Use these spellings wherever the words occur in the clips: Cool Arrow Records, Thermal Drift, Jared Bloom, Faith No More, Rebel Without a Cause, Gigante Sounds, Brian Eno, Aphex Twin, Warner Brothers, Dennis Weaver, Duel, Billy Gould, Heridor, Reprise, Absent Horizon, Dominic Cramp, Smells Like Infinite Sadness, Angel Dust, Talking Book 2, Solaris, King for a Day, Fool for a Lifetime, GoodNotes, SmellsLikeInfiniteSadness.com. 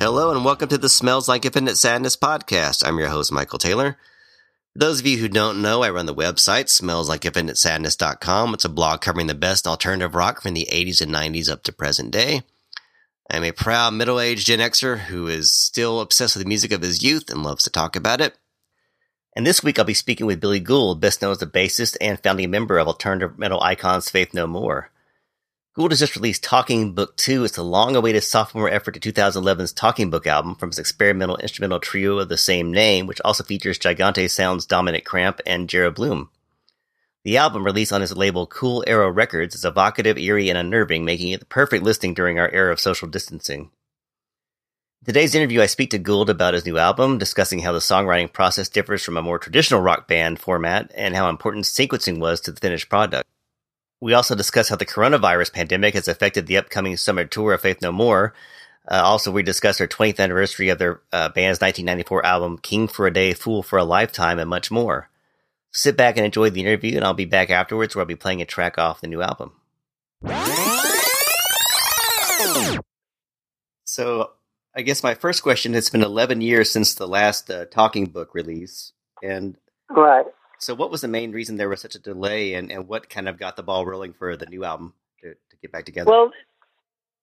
Hello and welcome to the Smells Like Infinite Sadness podcast. I'm your host, Michael Taylor. For those of you who don't know, I run the website, SmellsLikeInfiniteSadness.com. It's a blog covering the best alternative rock from the 80s and 90s up to present day. I'm a proud middle-aged Gen Xer who is still obsessed with the music of his youth and loves to talk about it. And this week I'll be speaking with Billy Gould, best known as the bassist and founding member of alternative metal icons Faith No More. Gould has just released Talking Book 2. It's the long-awaited sophomore effort to 2011's Talking Book album from his experimental instrumental trio of the same name, which also features Gigante Sounds' Dominic Cramp and Jared Bloom. The album, released on his label Cool Arrow Records, is evocative, eerie, and unnerving, making it the perfect listening during our era of social distancing. In today's interview, I speak to Gould about his new album, discussing how the songwriting process differs from a more traditional rock band format and how important sequencing was to the finished product. We also discuss how the coronavirus pandemic has affected the upcoming summer tour of Faith No More. Also, we discuss their 20th anniversary of their band's 1994 album, King for a Day, Fool for a Lifetime, and much more. Sit back and enjoy the interview, and I'll be back afterwards where I'll be playing a track off the new album. So, I guess my first question, it's been 11 years since the last Talking Book release. Right. So what was the main reason there was such a delay, and what kind of got the ball rolling for the new album to get back together? Well,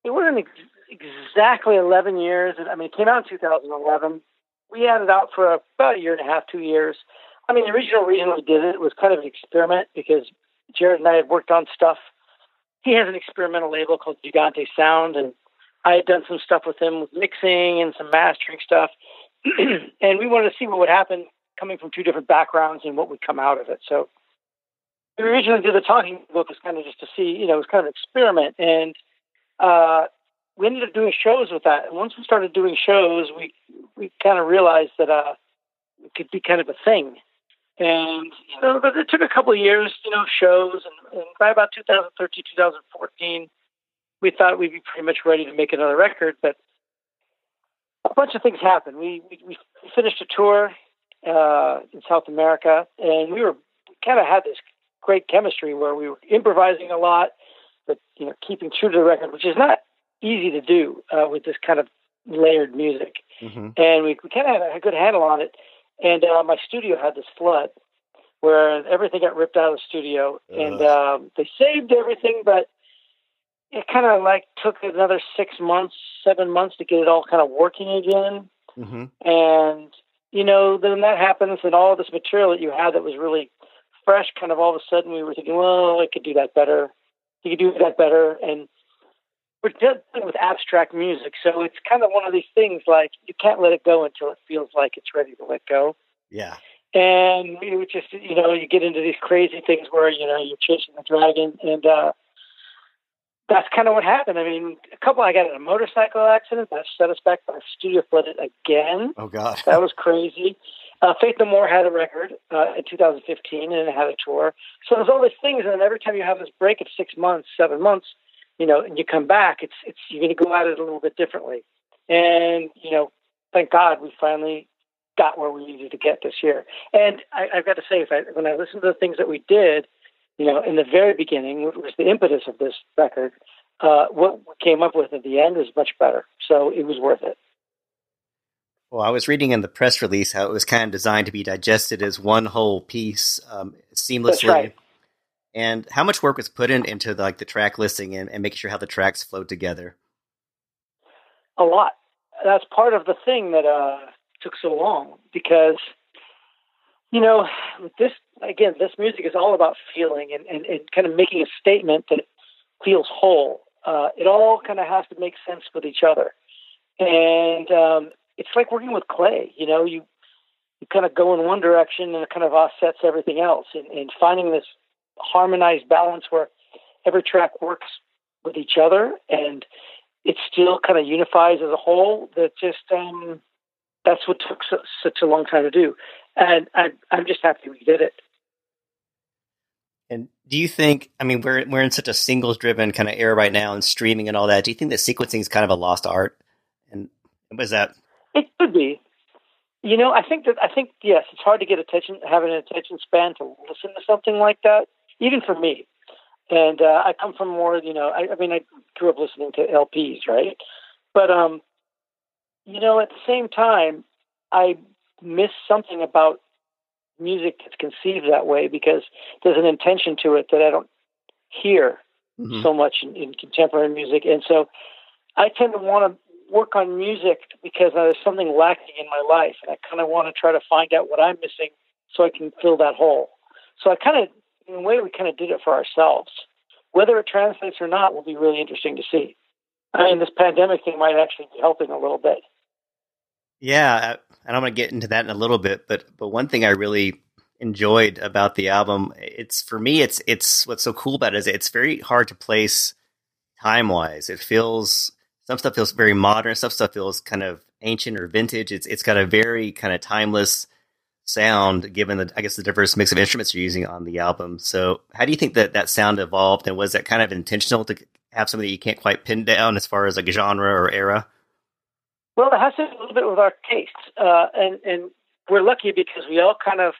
it wasn't exactly 11 years. I mean, it came out in 2011. We had it out for about a year and a half, 2 years. I mean, the original reason we did it was kind of an experiment because Jared and I had worked on stuff. He has an experimental label called Gigante Sounds, and I had done some stuff with him with mixing and some mastering stuff. And we wanted to see what would happen coming from two different backgrounds and what would come out of it. So we originally did the Talking Book was kind of just to see, it was kind of an experiment. And we ended up doing shows with that. And once we started doing shows, we kind of realized that it could be kind of a thing. And, but it took a couple of years, shows. And by about 2013, 2014, we thought we'd be pretty much ready to make another record. But a bunch of things happened. We finished a tour in South America, and we kind of had this great chemistry where we were improvising a lot, but keeping true to the record, which is not easy to do with this kind of layered music. Mm-hmm. And we kind of had a good handle on it. And my studio had this flood where everything got ripped out of the studio, and they saved everything, but it kind of took another 7 months to get it all kind of working again. Mm-hmm. And then that happens, and all this material that you had that was really fresh, kind of all of a sudden we were thinking, well, I could do that better. You could do that better. And we're dealing with abstract music, so it's kind of one of these things you can't let it go until it feels like it's ready to let go. Yeah. And we just, you get into these crazy things where, you're chasing the dragon, and that's kind of what happened. I mean, I got in a motorcycle accident. That set us back. Our studio flooded again. Oh, God. That was crazy. Faith No More had a record in 2015, and it had a tour. So there's all these things, and then every time you have this break of 6 months, 7 months, and you come back, you're going to go at it a little bit differently. And, thank God we finally got where we needed to get this year. And I've got to say, when I listen to the things that we did, in the very beginning, which was the impetus of this record, what we came up with at the end was much better. So it was worth it. Well, I was reading in the press release how it was kind of designed to be digested as one whole piece seamlessly. That's right. And how much work was put into the track listing and making sure how the tracks flowed together? A lot. That's part of the thing that took so long because, this music is all about feeling and kind of making a statement that feels whole. It all kind of has to make sense with each other. And it's like working with clay. You kind of go in one direction and it kind of offsets everything else. And finding this harmonized balance where every track works with each other and it still kind of unifies as a whole, that just that's what took such a long time to do. And I'm just happy we did it. And do you think, we're in such a singles-driven kind of era right now and streaming and all that, do you think that sequencing is kind of a lost art? And what is that? It could be. I think, yes, it's hard to have an attention span to listen to something like that, even for me. And I come from more, I grew up listening to LPs, right? But you know, at the same time, I miss something about music that's conceived that way, because there's an intention to it that I don't hear mm-hmm. so much in contemporary music. And so I tend to want to work on music because there's something lacking in my life, and I kind of want to try to find out what I'm missing so I can fill that hole. So I kind of, in a way, we kind of did it for ourselves. Whether it translates or not will be really interesting to see. I mean, this pandemic thing might actually be helping a little bit. Yeah, and I'm going to get into that in a little bit, but one thing I really enjoyed about the album, it's for me, it's what's so cool about it is it's very hard to place time-wise. It feels, some stuff feels very modern, some stuff feels kind of ancient or vintage. It's got a very kind of timeless sound, given the, I guess, the diverse mix of instruments you're using on the album. So how do you think that that sound evolved, and was that kind of intentional to have something that you can't quite pin down as far as like genre or era? Well, it has to do a little bit with our tastes, and we're lucky because we all kind of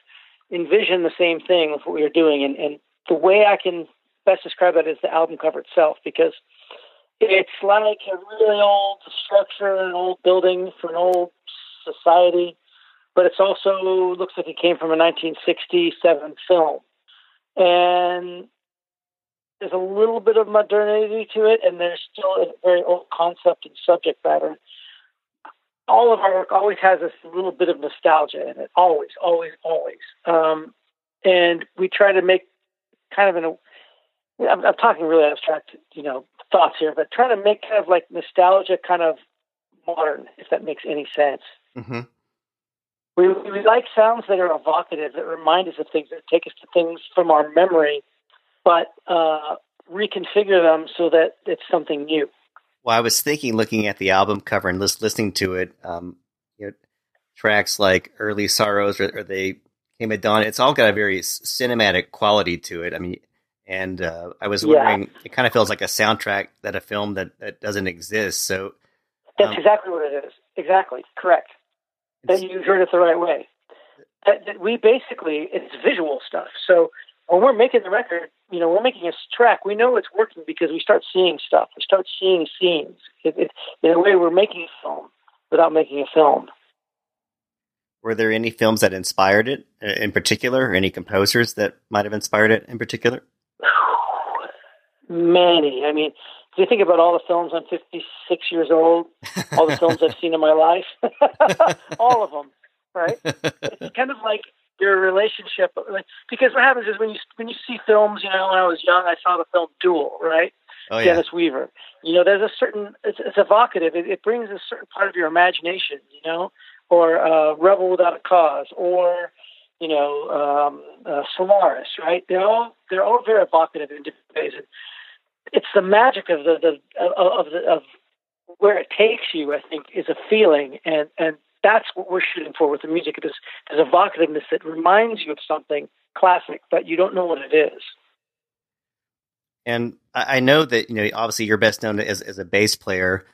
envision the same thing with what we were doing, and the way I can best describe that is the album cover itself, because it's like a really old structure, an old building for an old society, but it's also looks like it came from a 1967 film. And there's a little bit of modernity to it, and there's still a very old concept and subject matter. All of our work always has this little bit of nostalgia in it, always, always, always. And we try to make kind of I'm talking really abstract, thoughts here, but try to make kind of like nostalgia kind of modern, if that makes any sense. Mm-hmm. We like sounds that are evocative, that remind us of things, that take us to things from our memory, but reconfigure them so that it's something new. Well, I was thinking, looking at the album cover and listening to it, tracks like Early Sorrows or They Came at Dawn, it's all got a very cinematic quality to it. I mean, and I was wondering, It kind of feels like a soundtrack that a film that doesn't exist. So that's exactly what it is. Exactly. Correct. That you heard it the right way. That we basically, it's visual stuff. So when we're making the record, we're making a track. We know it's working because we start seeing stuff. We start seeing scenes. In a way, we're making a film without making a film. Were there any films that inspired it in particular, or any composers that might have inspired it in particular? Many. I mean, if you think about all the films, I'm 56 years old, all the films I've seen in my life, all of them, right? It's kind of like your relationship, because what happens is when you see films, when I was young, I saw the film Duel, right? Oh, yeah. Dennis Weaver. There's a certain, it's evocative. It brings a certain part of your imagination, or Rebel Without a Cause, or, Solaris, right? They're all very evocative in different ways. It's the magic of the where it takes you, I think, is a feeling, and that's what we're shooting for with the music. It is this evocativeness that reminds you of something classic, but you don't know what it is. And I know that obviously you're best known as a bass player,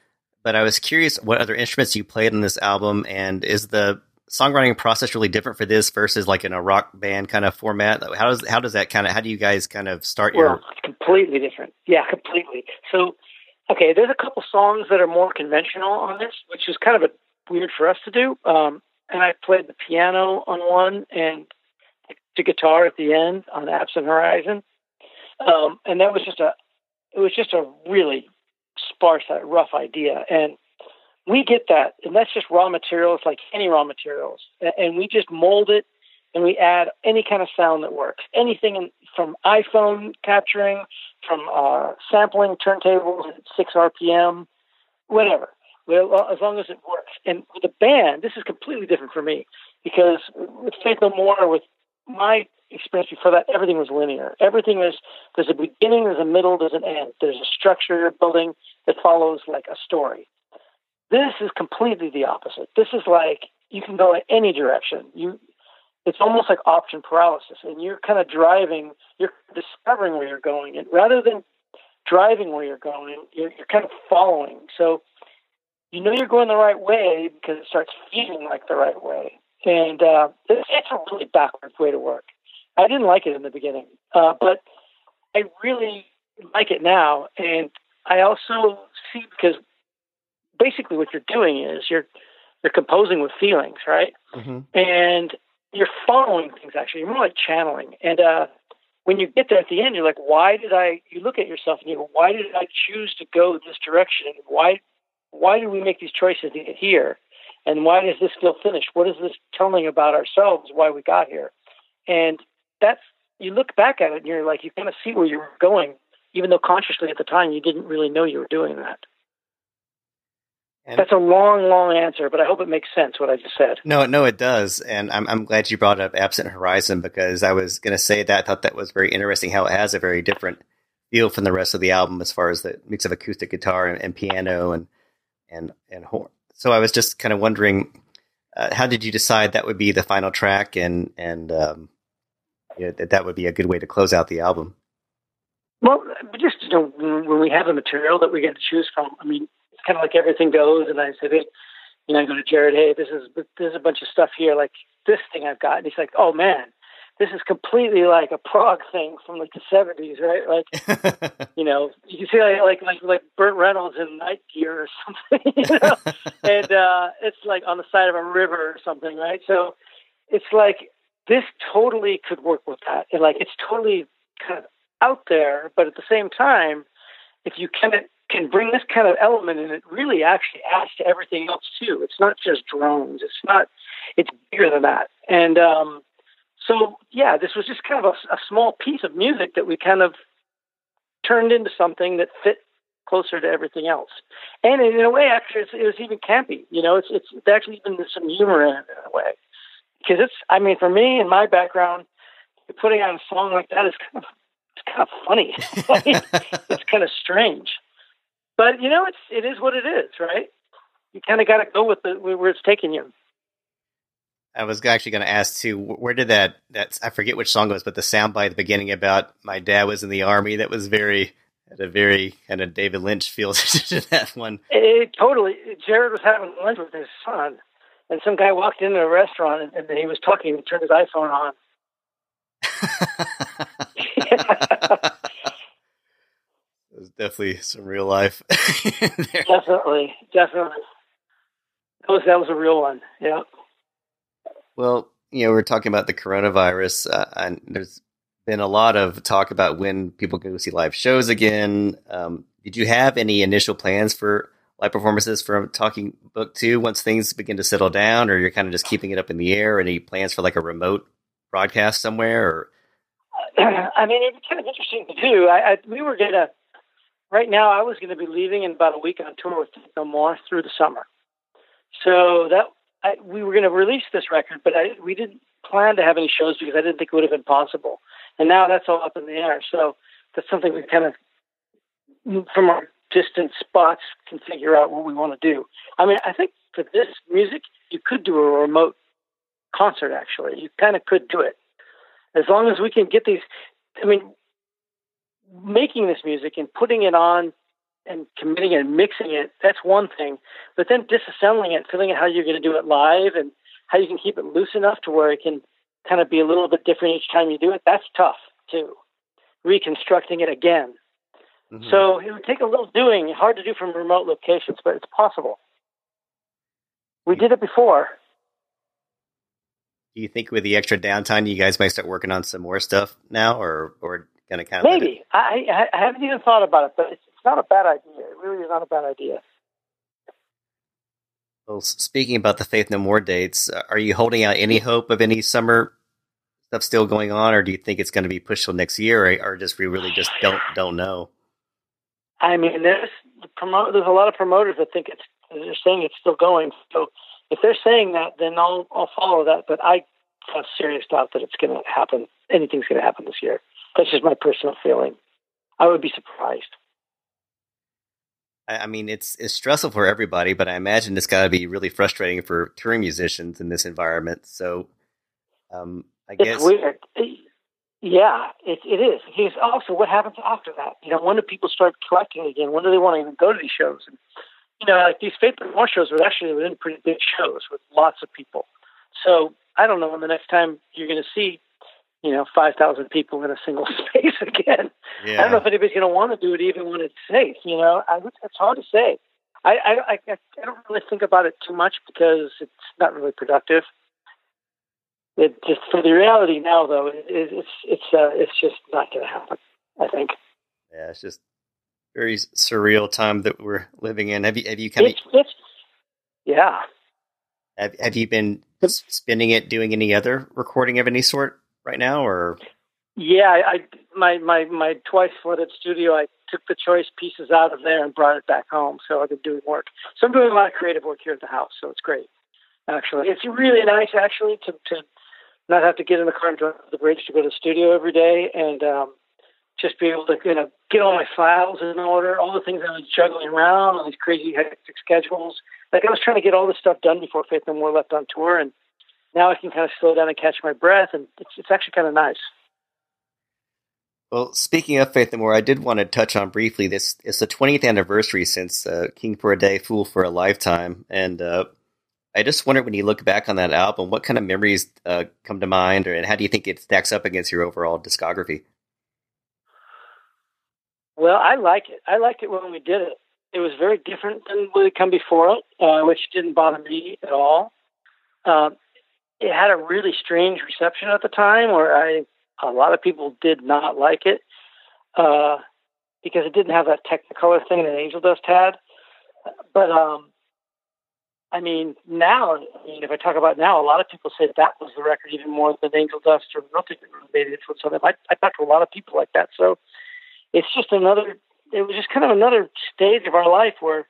but I was curious what other instruments you played on this album, and is the songwriting process really different for this versus like in a rock band kind of format? How do you guys kind of start your? Well, completely different. Yeah, completely. So, okay, there's a couple songs that are more conventional on this, which is kind of weird for us to do. And I played the piano on one and the guitar at the end on Absent Horizon. And that was just a really sparse, rough idea. And we get that, and that's just raw materials, like any raw materials. And we just mold it, and we add any kind of sound that works. Anything from iPhone capturing, from sampling turntables at 6 RPM, whatever. Well, as long as it works. And with a band, this is completely different for me, because with Faith No More, with my experience before that, everything was linear. Everything was, there's a beginning, there's a middle, there's an end. There's a structure building that follows like a story. This is completely the opposite. This is like you can go in any direction. It's almost like option paralysis, and you're kind of driving. You're discovering where you're going, and rather than driving where you're going, you're kind of following. So you're going the right way because it starts feeling like the right way, and it's a really backwards way to work. I didn't like it in the beginning, but I really like it now, and I also see because basically what you're doing is you're composing with feelings, right? Mm-hmm. And you're following things, actually. You're more like channeling. And when you get there at the end, you're like, why did I, you look at yourself and you go, why did I choose to go this direction? Why do we make these choices to get here? And why does this feel finished? What is this telling about ourselves, why we got here? And that's, you look back at it and you're like, you kind of see where you were going, even though consciously at the time you didn't really know you were doing that. And that's a long, long answer, but I hope it makes sense what I just said. No, it does. And I'm glad you brought up Absent Horizon, because I was going to say that. I thought that was very interesting how it has a very different feel from the rest of the album as far as the mix of acoustic guitar and piano and horn. So I was just kind of wondering, how did you decide that would be the final track and you know, that would be a good way to close out the album? Well, just, you know, when we have a material that we get to choose from, I mean, it's kind of like everything goes, and I say, hey, you know, I go to Jared, hey, this is a bunch of stuff here, like this thing I've got, and he's like, oh man, this is completely like a prog thing from like the 70s, right? Like, you know, you can see like Burt Reynolds in night gear or something, you know? And it's like on the side of a river or something, right? So it's like this totally could work with that, and like it's totally kind of out there, but at the same time, if you can bring this kind of element in, it really actually adds to everything else too. It's not just drones. It's bigger than that. And so, yeah, this was just kind of a small piece of music that we kind of turned into something that fit closer to everything else. And in a way, actually, it was even campy. You know, it's actually even some humor in it in a way. Because it's, I mean, for me and my background, putting out a song like that is kind of funny. It's kind of strange. But, you know, it is what it is, right? You kind of got to go with where it's taking you. I was actually going to ask, too, where did that I forget which song it was, but the soundbite at the beginning about my dad was in the Army, that was had a very kind of David Lynch feel to that one. It totally. Jared was having lunch with his son, and some guy walked into a restaurant, and he was talking, and turned his iPhone on. It was definitely some real life. Definitely. That was a real one, yeah. Well, you know, we're talking about the coronavirus, and there's been a lot of talk about when people can go see live shows again. Did you have any initial plans for live performances from Talking Book 2 once things begin to settle down, or you're kind of just keeping it up in the air? Any plans for like a remote broadcast somewhere? Or? I mean, it'd be kind of interesting to do. Right now I was going to be leaving in about a week on tour with Faith No More through the summer. So we were going to release this record, but we didn't plan to have any shows because I didn't think it would have been possible. And now that's all up in the air. So that's something we kind of, from our distant spots, can figure out what we want to do. I mean, I think for this music, you could do a remote concert, actually. You kind of could do it. As long as we can get these, I mean, making this music and putting it on and committing it and mixing it, that's one thing. But then disassembling it, figuring out how you're going to do it live and how you can keep it loose enough to where it can kind of be a little bit different each time you do it, that's tough too. Reconstructing it again. Mm-hmm. So it would take a little doing, hard to do from remote locations, but it's possible. We did it before. Do you think with the extra downtime, you guys might start working on some more stuff now, or gonna kind of maybe? I haven't even thought about it, but it's not a bad idea. It really is not a bad idea. Well, speaking about the Faith No More dates, are you holding out any hope of any summer stuff still going on, or do you think it's going to be pushed till next year, or just we really just don't know? I mean, there's a lot of promoters that think they're saying it's still going, so. If they're saying that, then I'll follow that. But I have serious doubt that it's going to happen. Anything's going to happen this year. That's just my personal feeling. I would be surprised. I mean, it's stressful for everybody, but I imagine it's got to be really frustrating for touring musicians in this environment. So I guess it's weird. Yeah, it is. Because also, what happens after that? You know, when do people start collecting again? When do they want to even go to these shows? And, you know, like these Faith No More shows were actually pretty big shows with lots of people. So I don't know when the next time you're going to see, you know, 5,000 people in a single space again. Yeah. I don't know if anybody's going to want to do it even when it's safe, you know. It's hard to say. I don't really think about it too much because it's not really productive. It just for the reality now, though, it's just not going to happen, I think. Yeah, it's just a very surreal time that we're living in. Have you kind of? Yeah. Have you been spending it doing any other recording of any sort right now, or? Yeah, my twice for that studio, I took the choice pieces out of there and brought it back home. So I've been doing work. So I'm doing a lot of creative work here at the house. So it's great. Actually, it's really nice actually to not have to get in the car and drive to the bridge to go to the studio every day, and just be able to get all my files in order, all the things I was juggling around, all these crazy hectic schedules. Like I was trying to get all this stuff done before Faith No More left on tour, and now I can kind of slow down and catch my breath, and it's actually kind of nice. Well, speaking of Faith No More, I did want to touch on briefly this. It's the 20th anniversary since King for a Day, Fool for a Lifetime. And I just wondered, when you look back on that album, what kind of memories come to mind, and how do you think it stacks up against your overall discography? Well, I like it. I liked it when we did it. It was very different than what had come before it, which didn't bother me at all. It had a really strange reception at the time, where a lot of people did not like it because it didn't have that Technicolor thing that Angel Dust had. But, now, if I talk about now, a lot of people say that was the record even more than Angel Dust or nothing made an influence on them. I talked to a lot of people like that. So it's just another stage of our life where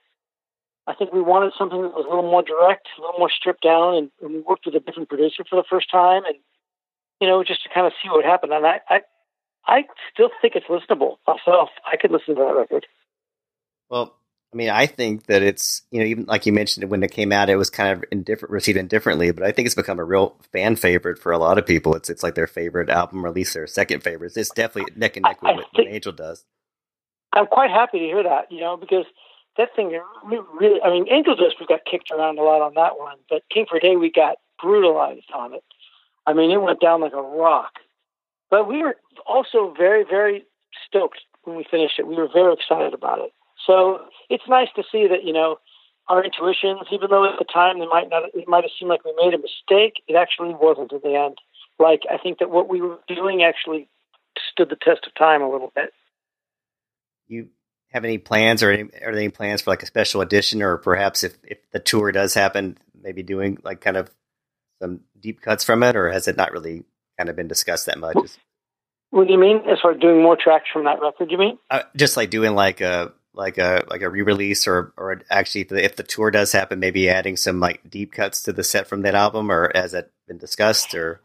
I think we wanted something that was a little more direct, a little more stripped down, and we worked with a different producer for the first time, and just to kind of see what happened. And I still think it's listenable myself. I could listen to that record. Well, I mean, I think that it's, even like you mentioned, when it came out, it was kind of received indifferently, but I think it's become a real fan favorite for a lot of people. It's like their favorite album, or at least their second favorite. It's definitely neck and neck with what Angel does. I'm quite happy to hear that, because that thing, really, Angel Dust, we got kicked around a lot on that one, but King for a Day, we got brutalized on it. I mean, it went down like a rock. But we were also very, very stoked when we finished it. We were very excited about it. So it's nice to see that, our intuitions, even though at the time it might have seemed like we made a mistake, it actually wasn't in the end. Like, I think that what we were doing actually stood the test of time a little bit. You have any plans, or are there any plans for like a special edition, or perhaps if the tour does happen, maybe doing like kind of some deep cuts from it, or has it not really kind of been discussed that much? What do you mean? As far as doing more tracks from that record, you mean? Just like doing like a re-release, or actually if the tour does happen, maybe adding some like deep cuts to the set from that album, or has that been discussed, or?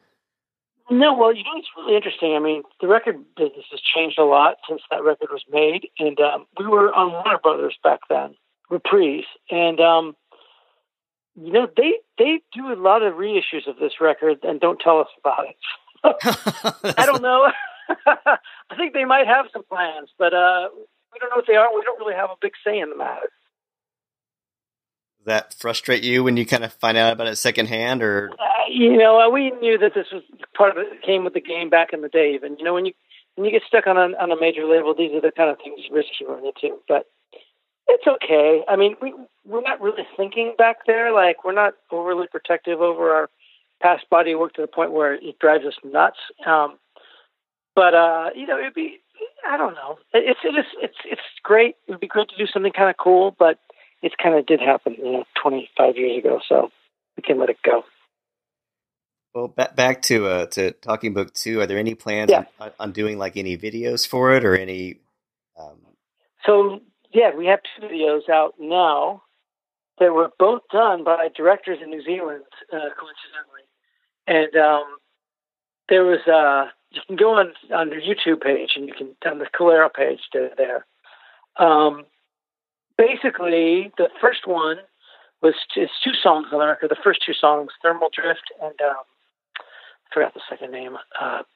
No, well, it's really interesting. I mean, the record business has changed a lot since that record was made, and we were on Warner Brothers back then, Reprise, and they do a lot of reissues of this record and don't tell us about it. I don't know. I think they might have some plans, but we don't know what they are. We don't really have a big say in the matter. Does that frustrate you when you kind of find out about it secondhand, or? We knew that this was part of it, came with the game back in the day. Even when you get stuck on a major label, these are the kind of things you risk you run into. But it's okay. I mean, we're not really thinking back there. Like, we're not overly protective over our past body work to the point where it drives us nuts. It'd be, I don't know. It's great. It'd be great to do something kind of cool, but it's kind of did happen, 25 years ago. So we can let it go. Well, back to Talking Book 2, are there any plans on doing like any videos for it, or any? Yeah, we have 2 videos out now that were both done by directors in New Zealand, coincidentally. And there was, you can go on their YouTube page, and you can, on the Cool Arrow page there. Basically, the first one is 2 songs on the record. The first 2 songs, Thermal Drift and I forgot the second name.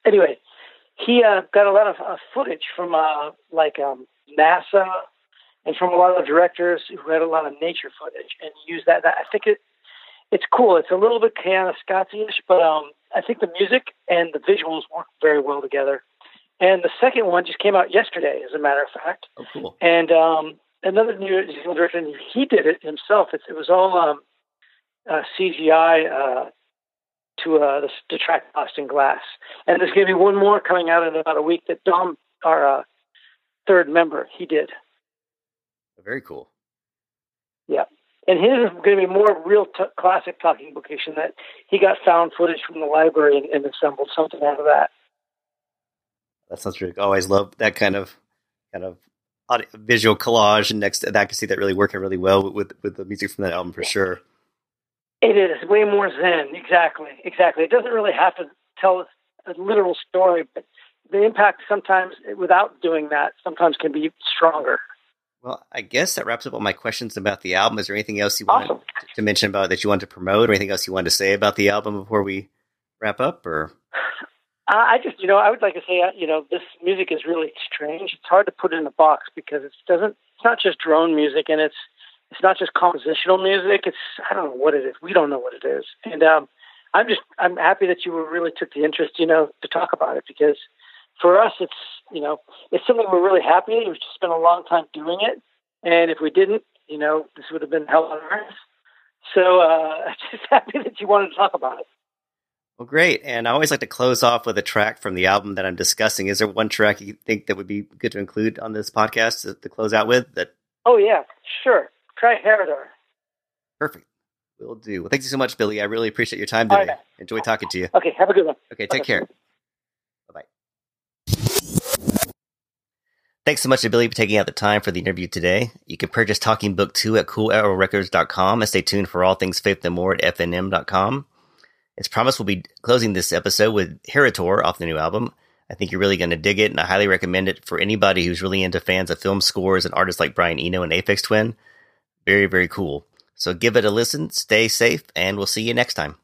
Anyway, he got a lot of footage from NASA, and from a lot of directors who had a lot of nature footage, and use that. I think it's cool. It's a little bit kind of Scottish, but I think the music and the visuals work very well together. And the second one just came out yesterday, as a matter of fact. Oh, cool. And another New Zealand director, and he did it himself. It was all CGI to track Austin Glass. And there's going to be one more coming out in about a week that Dom, our third member, he did. Very cool. Yeah. And his is going to be more real classic talking bookish, that he got found footage from the library and assembled something out of that. That sounds really cool. I always love that kind of audio, visual collage, and next that I can see that really working really well with the music from that album for sure. It is way more zen. Exactly. It doesn't really have to tell a literal story, but the impact sometimes without doing that sometimes can be stronger. Well, I guess that wraps up all my questions about the album. Is there anything else you wanted to mention about that you wanted to promote, or anything else you wanted to say about the album before we wrap up? Or I would like to say, this music is really strange. It's hard to put in a box because it's not just drone music, and it's not just compositional music. I don't know what it is. We don't know what it is. And I'm happy that you really took the interest, to talk about it, because for us, it's something we're really happy. We've just spent a long time doing it. And if we didn't, this would have been hell on earth. So I'm just happy that you wanted to talk about it. Well, great. And I always like to close off with a track from the album that I'm discussing. Is there one track you think that would be good to include on this podcast to close out with? Oh, yeah, sure. Try Heridor. Perfect. Will do. Well, thank you so much, Billy. I really appreciate your time today. Right. Enjoy talking to you. Okay, have a good one. Okay, take care. Thanks so much to Billy for taking out the time for the interview today. You can purchase Talking Book 2 at coolarrowrecords.com and stay tuned for all things Faith No More at fnm.com. As promised, we'll be closing this episode with Heridor off the new album. I think you're really going to dig it, and I highly recommend it for anybody who's really into fans of film scores and artists like Brian Eno and Aphex Twin. Very, very cool. So give it a listen, stay safe, and we'll see you next time.